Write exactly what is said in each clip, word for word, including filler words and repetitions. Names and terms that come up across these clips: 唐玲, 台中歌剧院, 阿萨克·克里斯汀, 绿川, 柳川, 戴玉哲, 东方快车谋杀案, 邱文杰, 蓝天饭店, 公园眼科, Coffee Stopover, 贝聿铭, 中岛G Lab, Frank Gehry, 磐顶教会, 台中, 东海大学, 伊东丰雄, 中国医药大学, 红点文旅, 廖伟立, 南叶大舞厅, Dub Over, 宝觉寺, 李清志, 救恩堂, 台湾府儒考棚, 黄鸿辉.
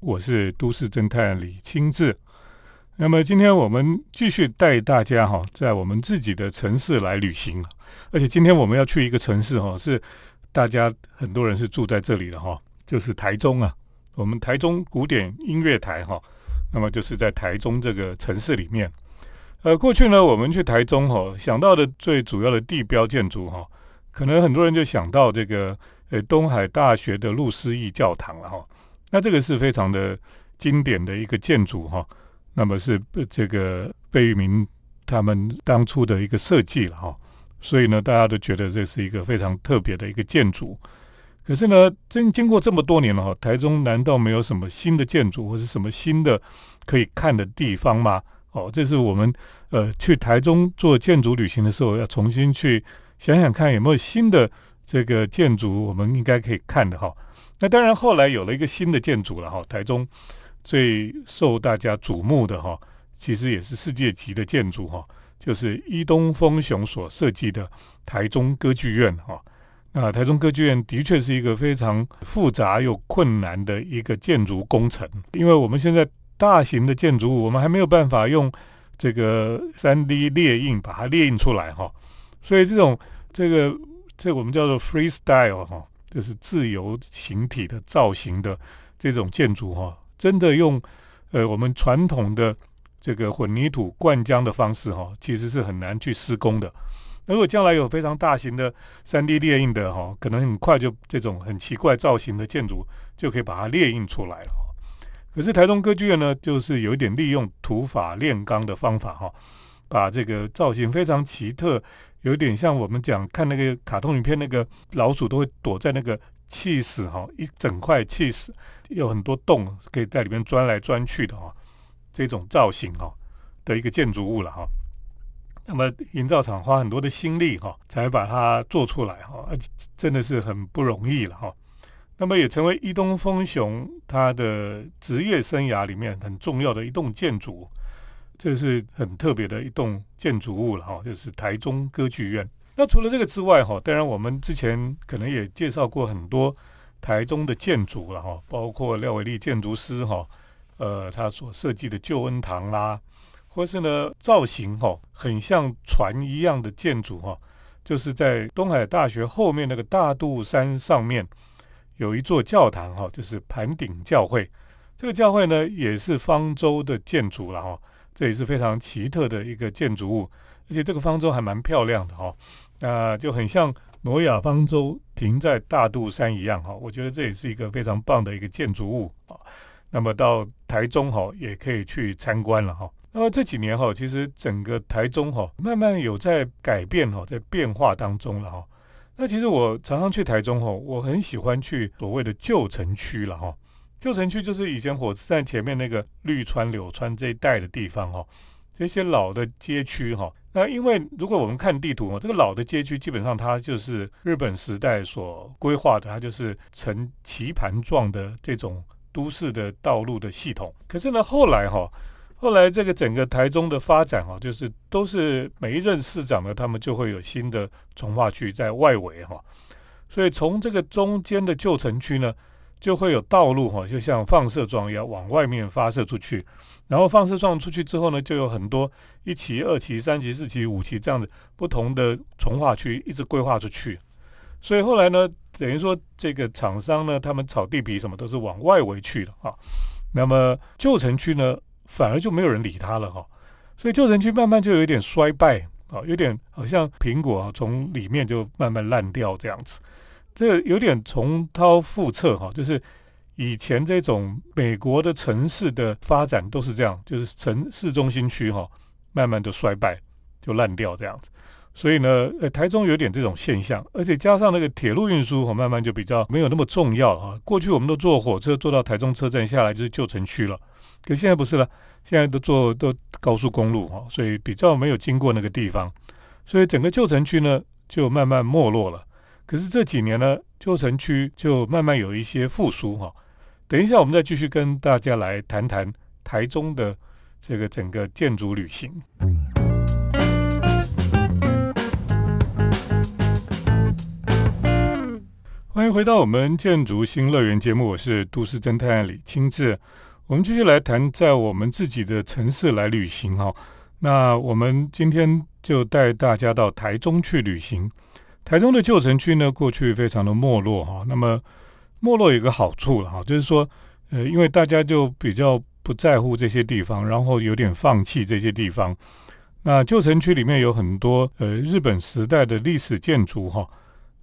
我是都市侦探李清志。那么今天我们继续带大家哈，在我们自己的城市来旅行，而且今天我们要去一个城市哈，是大家很多人是住在这里的哈，就是台中啊。我们台中古典音乐台哈，那么就是在台中这个城市里面。呃，过去呢，我们去台中哈，想到的最主要的地标建筑哈，可能很多人就想到这个呃东海大学的路思义教堂了哈。那这个是非常的经典的一个建筑哈，那么是这个贝聿铭他们当初的一个设计了哈，所以呢，大家都觉得这是一个非常特别的一个建筑。可是呢，经经过这么多年了哈，台中难道没有什么新的建筑或是什么新的可以看的地方吗？哦，这是我们呃去台中做建筑旅行的时候，要重新去想想看有没有新的这个建筑我们应该可以看的哈。那当然，后来有了一个新的建筑了哈。台中最受大家瞩目的哈，其实也是世界级的建筑哈，就是伊东丰雄所设计的台中歌剧院哈。那台中歌剧院的确是一个非常复杂又困难的一个建筑工程，因为我们现在大型的建筑物，我们还没有办法用这个 三 D 列印把它列印出来哈。所以这种这个这我们叫做 freestyle 哈。就是自由形体的造型的这种建筑哈，真的用呃我们传统的这个混凝土灌浆的方式哈，其实是很难去施工的。如果将来有非常大型的 三 D 列印的哈，可能很快就这种很奇怪造型的建筑就可以把它列印出来了。可是台中歌剧院呢，就是有一点利用土法炼钢的方法哈，把这个造型非常奇特。有点像我们讲看那个卡通影片，那个老鼠都会躲在那个起司哈，一整块起司有很多洞，可以在里面钻来钻去的哈，这种造型哈的一个建筑物了哈。那么营造厂花很多的心力哈，才把它做出来哈，真的是很不容易了哈。那么也成为伊东丰雄他的职业生涯里面很重要的一栋建筑。这是很特别的一栋建筑物了哈，就是台中歌剧院。那除了这个之外哈，当然我们之前可能也介绍过很多台中的建筑了哈，包括廖伟立建筑师哈，呃，他所设计的救恩堂啦，或是呢造型哈很像船一样的建筑哈，就是在东海大学后面那个大肚山上面有一座教堂哈，就是磐顶教会。这个教会呢也是方舟的建筑了哈。这也是非常奇特的一个建筑物，而且这个方舟还蛮漂亮的哈、哦，那、呃、就很像挪亚方舟停在大肚山一样哈、哦。我觉得这也是一个非常棒的一个建筑物啊、哦。那么到台中哈、哦、也可以去参观了哈、哦。那么这几年哈、哦，其实整个台中哈、哦、慢慢有在改变哈、哦，在变化当中了哈、哦。那其实我常常去台中哈、哦，我很喜欢去所谓的旧城区了哈、哦。旧城区就是以前火车站前面那个绿川、柳川这一带的地方哈、哦，这些老的街区哈、哦。那因为如果我们看地图、哦、这个老的街区基本上它就是日本时代所规划的，它就是呈棋盘状的这种都市的道路的系统。可是呢，后来哈、哦，后来这个整个台中的发展哈、哦，就是都是每一任市长呢，他们就会有新的重划区在外围哈、哦，所以从这个中间的旧城区呢。就会有道路哈，就像放射状一样往外面发射出去，然后放射状出去之后呢，就有很多一期、二期、三期、四期、五期这样的不同的重划区一直规划出去。所以后来呢，等于说这个厂商呢，他们炒地皮什么都是往外围去了哈、啊。那么旧城区呢，反而就没有人理它了哈、啊。所以旧城区慢慢就有一点衰败啊，有点好像苹果啊，从里面就慢慢烂掉这样子。这有点重蹈覆辙哈，就是以前这种美国的城市的发展都是这样，就是城市中心区哈，慢慢就衰败，就烂掉这样子。所以呢，呃，台中有点这种现象，而且加上那个铁路运输哈，慢慢就比较没有那么重要啊。过去我们都坐火车坐到台中车站下来就是旧城区了，可现在不是了，现在都坐都高速公路哈，所以比较没有经过那个地方，所以整个旧城区呢就慢慢没落了。可是这几年呢，旧城区就慢慢有一些复苏哈、哦。等一下，我们再继续跟大家来谈谈台中的这个整个建筑旅行。欢迎回到我们建筑新乐园节目，我是都市侦探李清志。我们继续来谈在我们自己的城市来旅行哈。那我们今天就带大家到台中去旅行。台中的旧城区呢，过去非常的没落哈。那么没落有一个好处哈，就是说，呃，因为大家就比较不在乎这些地方，然后有点放弃这些地方。那旧城区里面有很多呃日本时代的历史建筑哈，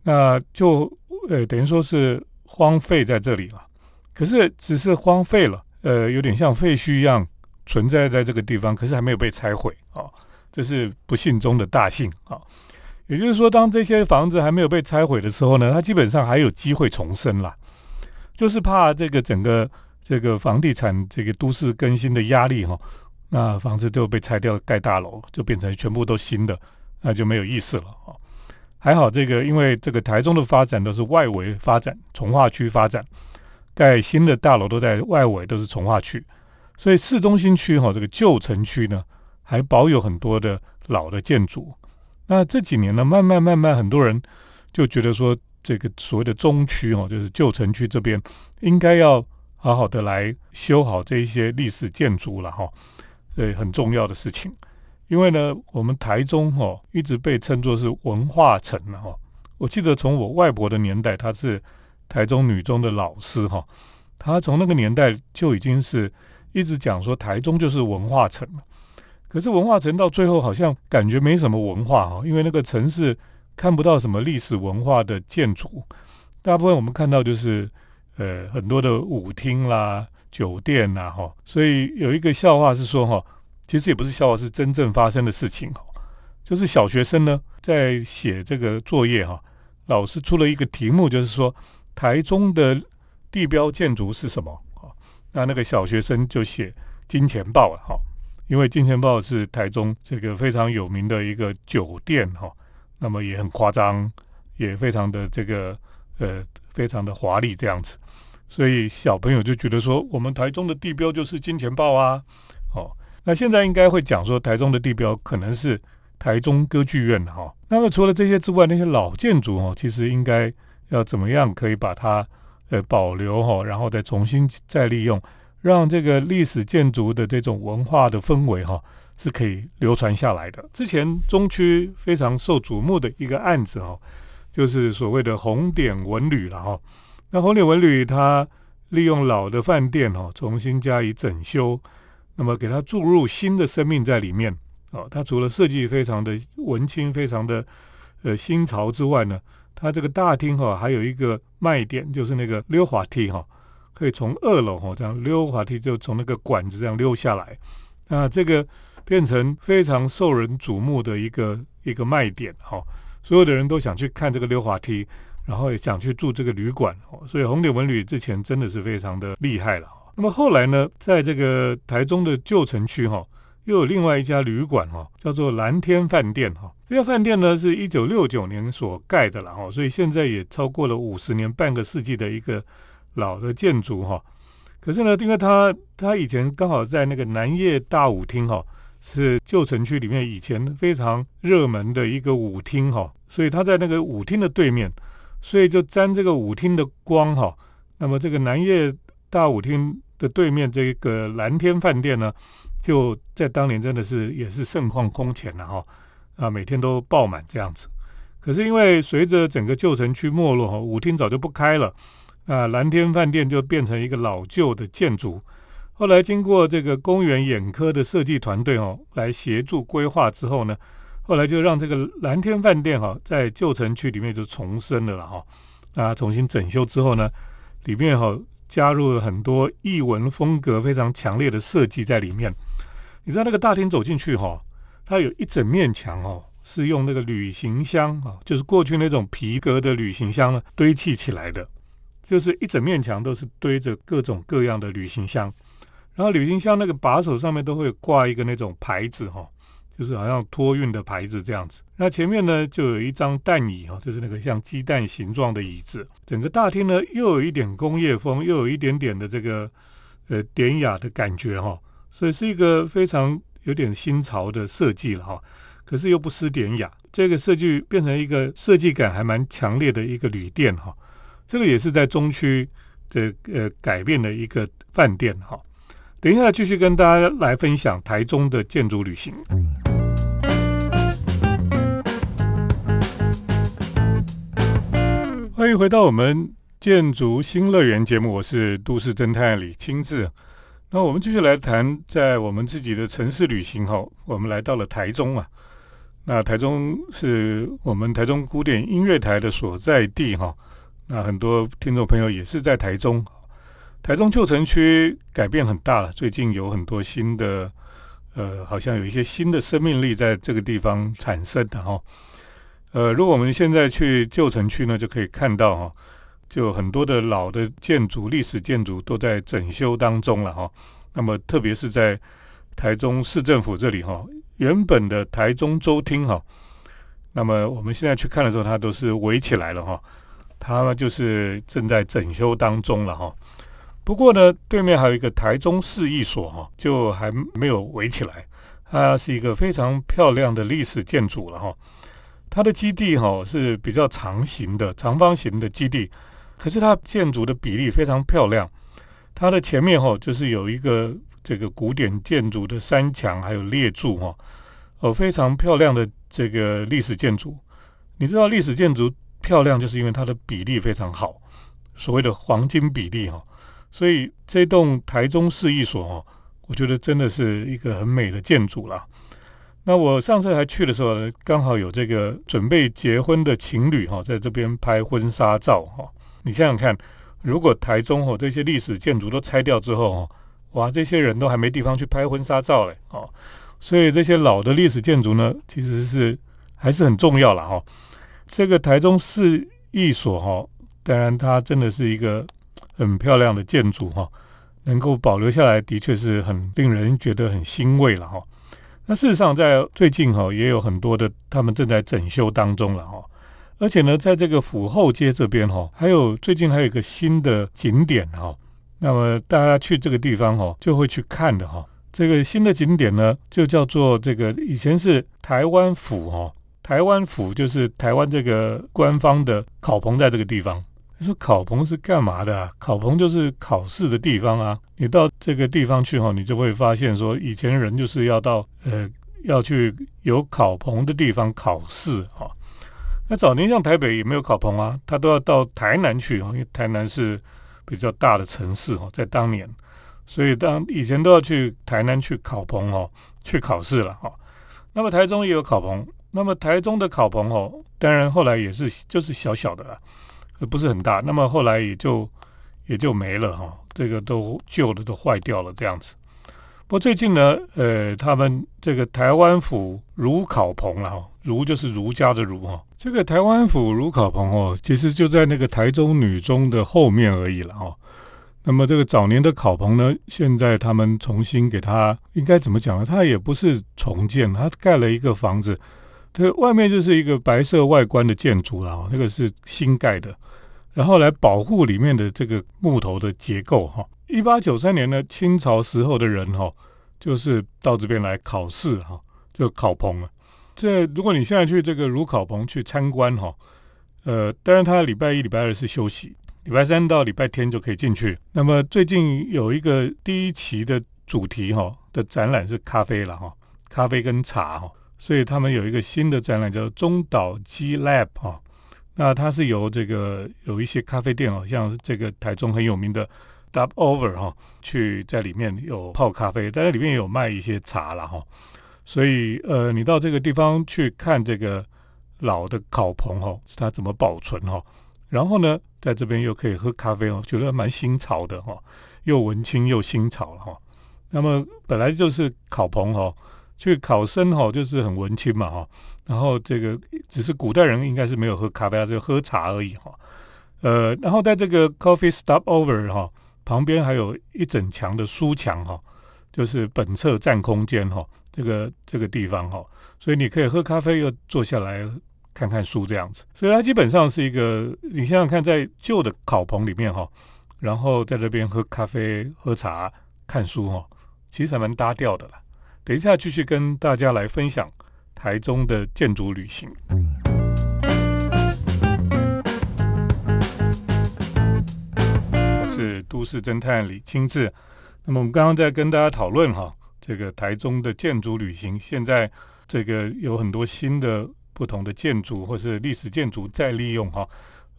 那就呃，等于说是荒废在这里了，可是只是荒废了，呃，有点像废墟一样存在在这个地方，可是还没有被拆毁啊、哦，这是不幸中的大幸啊、哦。也就是说，当这些房子还没有被拆毁的时候呢，它基本上还有机会重生啦。就是怕这个整个这个房地产这个都市更新的压力哈、哦，那房子就被拆掉盖大楼，就变成全部都新的，那就没有意思了啊。哦还好这个，因为这个台中的发展都是外围发展，重划区发展，盖新的大楼都在外围，都是重划区，所以市中心区哈、哦，这个旧城区呢，还保有很多的老的建筑。那这几年呢，慢慢慢慢，很多人就觉得说，这个所谓的中区哈、哦，就是旧城区这边应该要好好的来修好这一些历史建筑了哈、哦，对，很重要的事情。因为呢，我们台中哦，一直被称作是文化城哦。我记得从我外婆的年代，她是台中女中的老师哈、哦，她从那个年代就已经是一直讲说台中就是文化城了。可是文化城到最后好像感觉没什么文化哈、哦，因为那个城市看不到什么历史文化的建筑，大部分我们看到就是呃很多的舞厅啦、酒店啦哈、哦。所以有一个笑话是说哈、哦。其实也不是笑话，是真正发生的事情哦。就是小学生呢，在写这个作业哈、啊，老师出了一个题目，就是说台中的地标建筑是什么啊？那那个小学生就写金钱豹了哈、啊，因为金钱豹是台中这个非常有名的一个酒店哈、啊，那么也很夸张，也非常的这个呃非常的华丽这样子，所以小朋友就觉得说，我们台中的地标就是金钱豹啊，哦。那现在应该会讲说，台中的地标可能是台中歌剧院哈、哦。那么除了这些之外，那些老建筑哦，其实应该要怎么样可以把它呃保留哈、哦，然后再重新再利用，让这个历史建筑的这种文化的氛围哈、哦、是可以流传下来的。之前中区非常受瞩目的一个案子哦，就是所谓的红点文旅了哈、哦。那红点文旅它利用老的饭店哦，重新加以整修。那么给它注入新的生命在里面哦，它除了设计非常的文青、非常的呃新潮之外呢，它这个大厅哈、哦、还有一个卖点，就是那个溜滑梯哈、哦，可以从二楼哈、哦、这样溜滑梯，就从那个管子这样溜下来。那这个变成非常受人瞩目的一个一个卖点哈、哦，所有的人都想去看这个溜滑梯，然后也想去住这个旅馆哦，所以红点文旅之前真的是非常的厉害了。那么后来呢，在这个台中的旧城区哈、哦，又有另外一家旅馆哈、哦，叫做蓝天饭店哈、哦。这家饭店呢是一九六九年所盖的了哈、哦，所以现在也超过了五十年，半个世纪的一个老的建筑哈、哦。可是呢，因为它它以前刚好在那个南叶大舞厅哈、哦，是旧城区里面以前非常热门的一个舞厅哈、哦，所以它在那个舞厅的对面，所以就沾这个舞厅的光哈、哦。那么这个南叶大舞厅的对面这个蓝天饭店呢，就在当年真的是也是盛况空前了哈、哦，啊每天都爆满这样子。可是因为随着整个旧城区没落哈，舞厅早就不开了，啊蓝天饭店就变成一个老旧的建筑。后来经过这个公园眼科的设计团队哦来协助规划之后呢，后来就让这个蓝天饭店哈、哦、在旧城区里面就重生了了哈、哦，啊重新整修之后呢，里面哈、哦。加入了很多艺文风格非常强烈的设计在里面。你知道那个大厅走进去哈、哦，它有一整面墙哦，是用那个旅行箱啊、哦，就是过去那种皮革的旅行箱呢堆砌起来的，就是一整面墙都是堆着各种各样的旅行箱。然后旅行箱那个把手上面都会挂一个那种牌子哈、哦，就是好像托运的牌子这样子。那前面呢就有一张蛋椅哈，就是那个像鸡蛋形状的椅子。整个大厅呢又有一点工业风，又有一点点的这个呃典雅的感觉哈、哦，所以是一个非常有点新潮的设计了哈、哦。可是又不失典雅，这个设计变成一个设计感还蛮强烈的一个旅店哈、哦。这个也是在中区的呃改变的一个饭店哈。等一下继续跟大家来分享台中的建筑旅行。欢迎回到我们建筑新乐园节目，我是都市侦探李清志。那我们继续来谈在我们自己的城市旅行后，我们来到了台中啊。那台中是我们台中古典音乐台的所在地哈，那很多听众朋友也是在台中。台中旧城区改变很大了，最近有很多新的，呃，好像有一些新的生命力在这个地方产生的哈。呃，如果我们现在去旧城区呢，就可以看到哈，就很多的老的建筑、历史建筑都在整修当中了哈。那么，特别是在台中市政府这里哈，原本的台中州厅哈，那么我们现在去看的时候，它都是围起来了哈，它就是正在整修当中了哈。不过呢，对面还有一个台中市役所哈，就还没有围起来，它是一个非常漂亮的历史建筑了哈。它的基地哈是比较长形的长方形的基地，可是它建筑的比例非常漂亮。它的前面哈就是有一个这个古典建筑的山墙，还有列柱哈，哦，非常漂亮的这个历史建筑。你知道历史建筑漂亮就是因为它的比例非常好，所谓的黄金比例哈。所以这栋台中市役所哦，我觉得真的是一个很美的建筑啦。那我上次还去的时候呢，刚好有这个准备结婚的情侣哈、哦，在这边拍婚纱照哈、哦。你想想看，如果台中哦这些历史建筑都拆掉之后哦，哇，这些人都还没地方去拍婚纱照嘞哦。所以这些老的历史建筑呢，其实是还是很重要啦哈、哦。这个台中市役所哈、哦，当然它真的是一个很漂亮的建筑哈，能够保留下来，的确是很令人觉得很欣慰了哈。那事实上，在最近哈也有很多的，他们正在整修当中了哈。而且呢，在这个府后街这边哈，还有最近还有一个新的景点哈。那么大家去这个地方哈，就会去看的哈。这个新的景点呢，就叫做这个以前是台湾府哈，台湾府就是台湾这个官方的考棚在这个地方。你说考棚是干嘛的啊？考棚就是考试的地方啊。你到这个地方去哈，你就会发现说，以前人就是要到呃要去有考棚的地方考试哈、哦。那早年像台北也没有考棚啊，他都要到台南去哈，因为台南是比较大的城市哈，在当年，所以当以前都要去台南去考棚哈，去考试了哈、哦。那么台中也有考棚，那么台中的考棚哦，当然后来也是就是小小的啦。不是很大，那么后来也就也就没了哈、哦，这个都旧的都坏掉了这样子。不过最近呢，呃，他们这个台湾府儒考棚了哈、哦，儒就是儒家的儒哈、哦，这个台湾府儒考棚哦，其实就在那个台中女中的后面而已了哈、哦。那么这个早年的考棚呢，现在他们重新给它应该怎么讲呢？它也不是重建，它盖了一个房子。这外面就是一个白色外观的建筑啦、哦，那个是新盖的，然后来保护里面的这个木头的结构哈、哦。一八九三年呢，清朝时候的人哈、哦，就是到这边来考试哈、哦，就考棚了。这如果你现在去这个儒考棚去参观哈、哦，呃，当然它礼拜一、礼拜二是休息，礼拜三到礼拜天就可以进去。那么最近有一个第一期的主题哈、哦、的展览是咖啡了哈、哦，咖啡跟茶哈、哦。所以他们有一个新的展览叫中岛G Lab 哈、哦，那它是由这个有一些咖啡店哦，像这个台中很有名的 Dub Over 哈、哦，去在里面有泡咖啡，但是里面也有卖一些茶啦哈、哦。所以呃，你到这个地方去看这个老的烤棚哈、哦，它怎么保存哈、哦，然后呢，在这边又可以喝咖啡哦，觉得蛮新潮的哈、哦，又文青又新潮了哈、哦。那么本来就是烤棚哈、哦。去考生哈、哦，就是很文青嘛哈、哦，然后这个只是古代人应该是没有喝咖啡，就喝茶而已哈、哦。呃，然后在这个 Coffee Stopover 哈、哦、旁边还有一整墙的书墙哈、哦，就是本册占空间哈、哦，这个这个地方哈、哦，所以你可以喝咖啡又坐下来看看书这样子，所以它基本上是一个你想想看，在旧的考棚里面哈、哦，然后在这边喝咖啡、喝茶、看书哈、哦，其实还蛮搭调的啦。等一下继续跟大家来分享台中的建筑旅行。是都市侦探李清志。那么我们刚刚在跟大家讨论哈，这个台中的建筑旅行，现在这个有很多新的不同的建筑或是历史建筑再利用哈，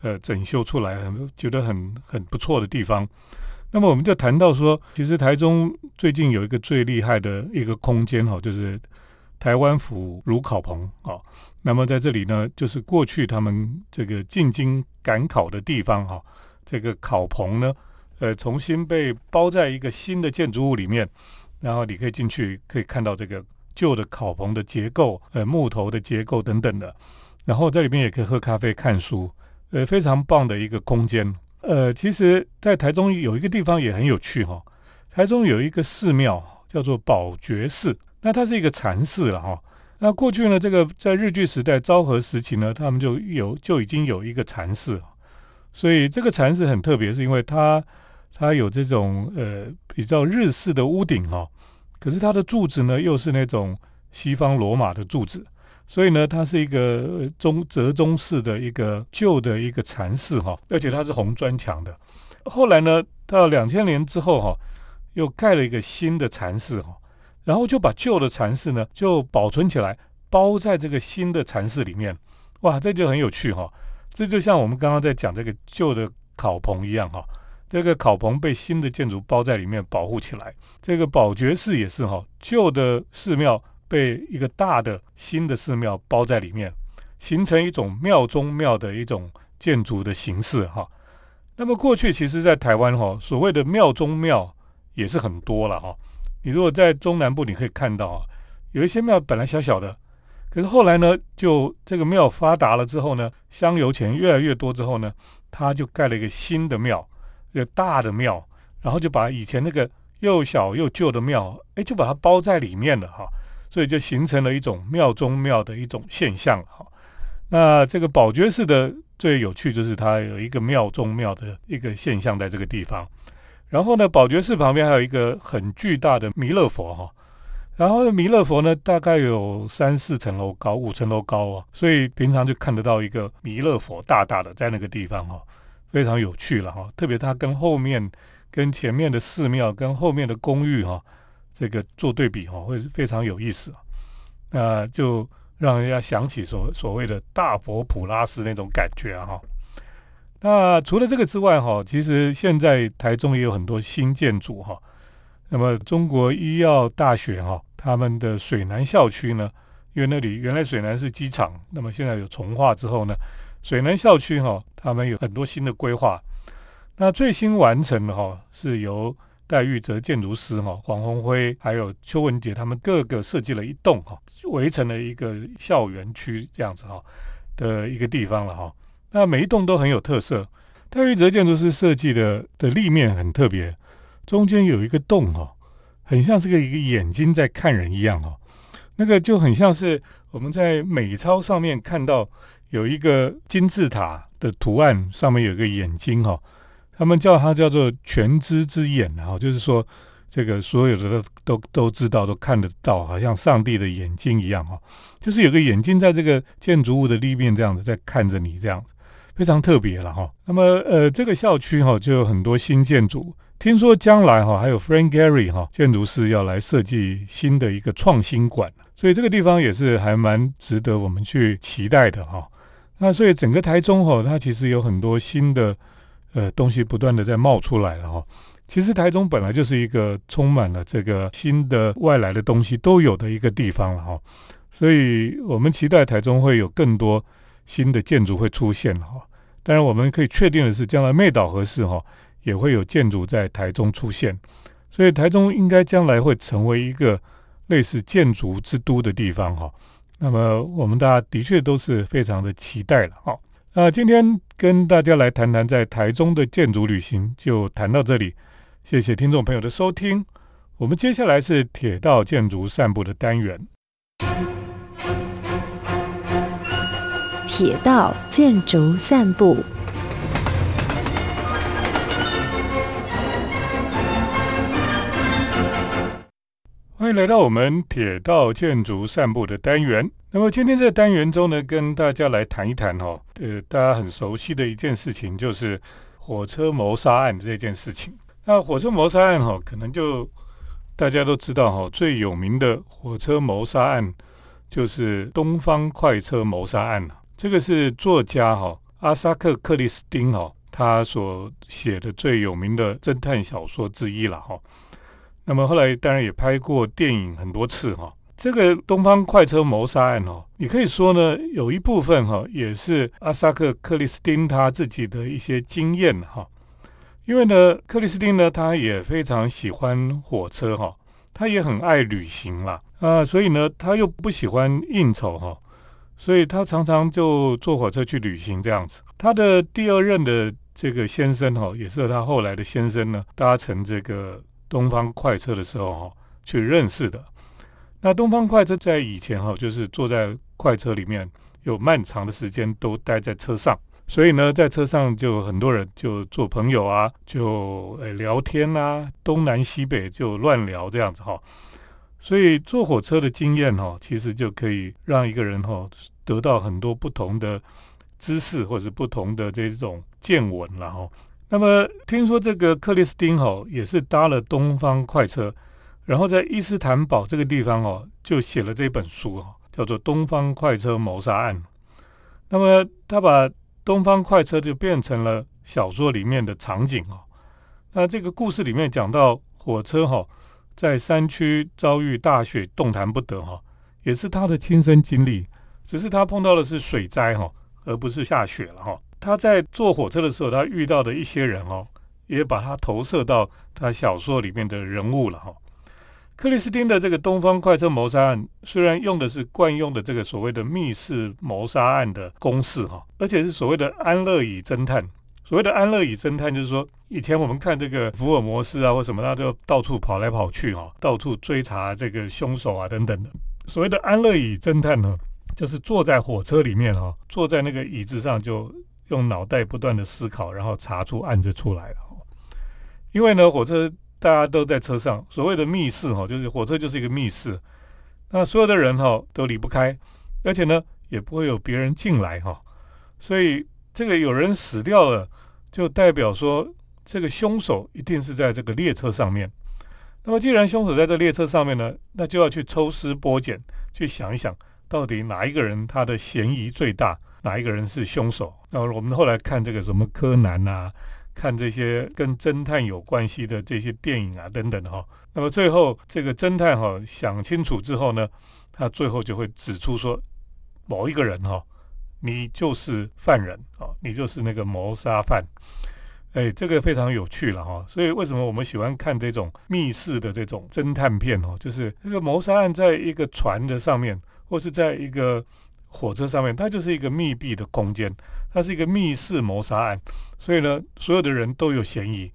呃，整修出来，觉得很很不错的地方。那么我们就谈到说，其实台中最近有一个最厉害的一个空间哈，就是台湾府儒考棚啊。那么在这里呢，就是过去他们这个进京赶考的地方哈，这个考棚呢，呃，重新被包在一个新的建筑物里面，然后你可以进去，可以看到这个旧的考棚的结构，呃，木头的结构等等的。然后在里面也可以喝咖啡、看书，呃，非常棒的一个空间。呃，其实，在台中有一个地方也很有趣哈、哦，台中有一个寺庙叫做宝觉寺，那它是一个禅寺了哈、哦。那过去呢，这个在日据时代、昭和时期呢，他们就有就已经有一个禅寺，所以这个禅寺很特别，是因为它它有这种呃比较日式的屋顶哈、哦，可是它的柱子呢又是那种西方罗马的柱子，所以呢，它是一个中折中式的一个旧的一个禅寺哈、哦，而且它是红砖墙的。后来呢，到两千年之后哈、哦，又盖了一个新的禅寺哈、哦。然后就把旧的禅寺呢就保存起来，包在这个新的禅寺里面。哇，这就很有趣哈、哦！这就像我们刚刚在讲这个旧的考棚一样哈、哦，这个考棚被新的建筑包在里面保护起来。这个宝觉寺也是哈、哦，旧的寺庙被一个大的新的寺庙包在里面，形成一种庙中庙的一种建筑的形式哈、哦。那么过去其实在台湾哈、哦，所谓的庙中庙也是很多了哈、哦。你如果在中南部，你可以看到啊，有一些庙本来小小的，可是后来呢，就这个庙发达了之后呢，香油钱越来越多之后呢，他就盖了一个新的庙，一个大的庙，然后就把以前那个又小又旧的庙，哎，就把它包在里面了哈、啊，所以就形成了一种庙中庙的一种现象哈、啊。那这个宝觉寺的最有趣就是它有一个庙中庙的一个现象在这个地方。然后呢，宝觉寺旁边还有一个很巨大的弥勒佛哈、哦，然后弥勒佛呢大概有三四层楼高，五层楼高哦，所以平常就看得到一个弥勒佛大大的在那个地方哈、哦，非常有趣了哈、哦。特别它跟后面、跟前面的寺庙、跟后面的公寓哈、哦，这个做对比哈、哦，会非常有意思、啊。那、呃、就让人家想起所所谓的大佛普拉斯那种感觉哈、啊。那除了这个之外哈，其实现在台中也有很多新建筑哈。那么中国医药大学哈，他们的水南校区呢，因为那里原来水南是机场，那么现在有重划之后呢，水南校区哈，他们有很多新的规划。那最新完成的哈，是由戴玉哲建筑师哈、黄鸿辉还有邱文杰他们各个设计了一栋哈，围成了一个校园区这样子哈的一个地方了哈。那每一栋都很有特色，戴玉哲建筑师设计的的立面很特别，中间有一个洞哈、哦，很像是个一个眼睛在看人一样哈、哦，那个就很像是我们在美钞上面看到有一个金字塔的图案，上面有一个眼睛哈、哦，他们叫它叫做全知之眼哈、哦，就是说这个所有的都都都知道，都看得到，好像上帝的眼睛一样哈、哦，就是有个眼睛在这个建筑物的立面这样子在看着你这样子。非常特别了哈，那么呃，这个校区哈、哦、就有很多新建筑，听说将来哈、哦、还有 Frank Gehry 哈、哦、建筑师要来设计新的一个创新馆，所以这个地方也是还蛮值得我们去期待的哈、哦。那所以整个台中哈、哦，它其实有很多新的呃东西不断的在冒出来了哈、哦。其实台中本来就是一个充满了这个新的外来的东西都有的一个地方了哈、哦，所以我们期待台中会有更多新的建筑会出现哈。当然我们可以确定的是，将来妹岛核四、哦、也会有建筑在台中出现，所以台中应该将来会成为一个类似建筑之都的地方、哦、那么我们大家的确都是非常的期待了、哦、那今天跟大家来谈谈在台中的建筑旅行就谈到这里，谢谢听众朋友的收听，我们接下来是铁道建筑散步的单元，铁道建筑散步。欢迎来到我们铁道建筑散步的单元。那么今天在单元中呢，跟大家来谈一谈哈、哦，呃，大家很熟悉的一件事情，就是火车谋杀案这件事情。那火车谋杀案哈、哦，可能就大家都知道哈、哦，最有名的火车谋杀案就是东方快车谋杀案了。这个是作家哈、哦、阿萨克·克里斯汀哈、哦、他所写的最有名的侦探小说之一了哈、哦。那么后来当然也拍过电影很多次哈、哦。这个东方快车谋杀案哦，你可以说呢，有一部分哈、哦、也是阿萨克·克里斯汀他自己的一些经验哈、哦。因为呢，克里斯汀呢，他也非常喜欢火车哈、哦，他也很爱旅行啦啊、呃，所以呢，他又不喜欢应酬哈、哦，所以他常常就坐火车去旅行这样子。他的第二任的这个先生哈、哦，也是他后来的先生呢，搭乘这个东方快车的时候哈、哦，去认识的。那东方快车在以前哈、哦，就是坐在快车里面，有漫长的时间都待在车上，所以呢，在车上就很多人就做朋友啊，就诶聊天啊，东南西北就乱聊这样子哈、哦。所以坐火车的经验哈、哦，其实就可以让一个人哈、哦、得到很多不同的知识或者不同的这种见闻了哈、哦。那么听说这个克里斯汀哈、哦、也是搭了东方快车。然后在伊斯坦堡这个地方哦，就写了这本书哦，叫做《东方快车谋杀案》。那么他把东方快车就变成了小说里面的场景哦。那这个故事里面讲到火车哦，在山区遭遇大雪，动弹不得哦，也是他的亲身经历。只是他碰到的是水灾哦，而不是下雪了哦。他在坐火车的时候，他遇到的一些人哦，也把他投射到他小说里面的人物了哦。克里斯汀的这个东方快车谋杀案虽然用的是惯用的这个所谓的密室谋杀案的公式哈，而且是所谓的安乐椅侦探。所谓的安乐椅侦探就是说，以前我们看这个福尔摩斯啊或什么，他就到处跑来跑去哈，到处追查这个凶手啊等等的。所谓的安乐椅侦探呢，就是坐在火车里面哈，坐在那个椅子上就用脑袋不断的思考，然后查出案子出来了。因为呢，火车大家都在车上，所谓的密室哈，就是火车就是一个密室，那所有的人哈都离不开，而且呢也不会有别人进来哈，所以这个有人死掉了，就代表说这个凶手一定是在这个列车上面。那么既然凶手在这列车上面呢，那就要去抽丝剥茧，去想一想到底哪一个人他的嫌疑最大，哪一个人是凶手。那我们后来看这个什么柯南啊，看这些跟侦探有关系的这些电影啊等等哈、哦，那么最后这个侦探哈、哦、想清楚之后呢，他最后就会指出说某一个人哈、哦，你就是犯人啊、哦，你就是那个谋杀犯。哎，这个非常有趣了哈、哦。所以为什么我们喜欢看这种密室的这种侦探片哦？就是这个谋杀案在一个船的上面，或是在一个火车上面，它就是一个密闭的空间，它是一个密室谋杀案，所以呢，所有的人都有嫌疑，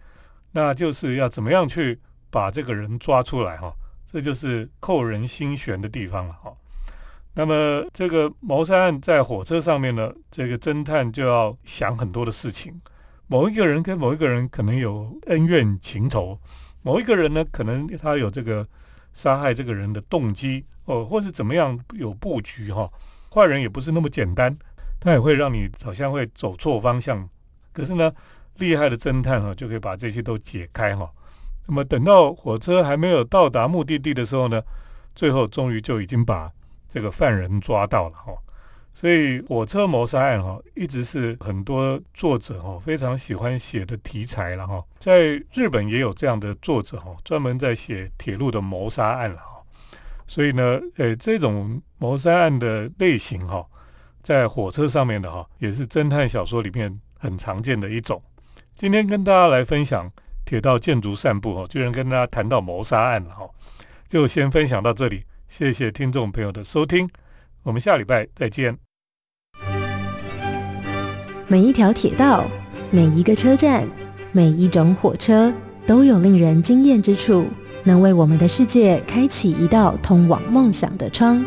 那就是要怎么样去把这个人抓出来哈、哦，这就是扣人心弦的地方了哈、哦。那么这个谋杀案在火车上面呢，这个侦探就要想很多的事情，某一个人跟某一个人可能有恩怨情仇，某一个人呢可能他有这个杀害这个人的动机哦，或是怎么样有布局哈、哦。坏人也不是那么简单，他也会让你好像会走错方向。可是呢，厉害的侦探、啊、就可以把这些都解开哈、啊。那么等到火车还没有到达目的地的时候呢，最后终于就已经把这个犯人抓到了哈、啊。所以火车谋杀案哈、啊，一直是很多作者哈、啊、非常喜欢写的题材了哈、啊。在日本也有这样的作者哈、啊，专门在写铁路的谋杀案了、啊。所以呢，诶，这种谋杀案的类型哈、哦，在火车上面的哈、哦，也是侦探小说里面很常见的一种。今天跟大家来分享铁道建筑散步哦，居然跟大家谈到谋杀案了哈、哦，就先分享到这里，谢谢听众朋友的收听，我们下礼拜再见。每一条铁道，每一个车站，每一种火车，都有令人惊艳之处。能为我们的世界开启一道通往梦想的窗。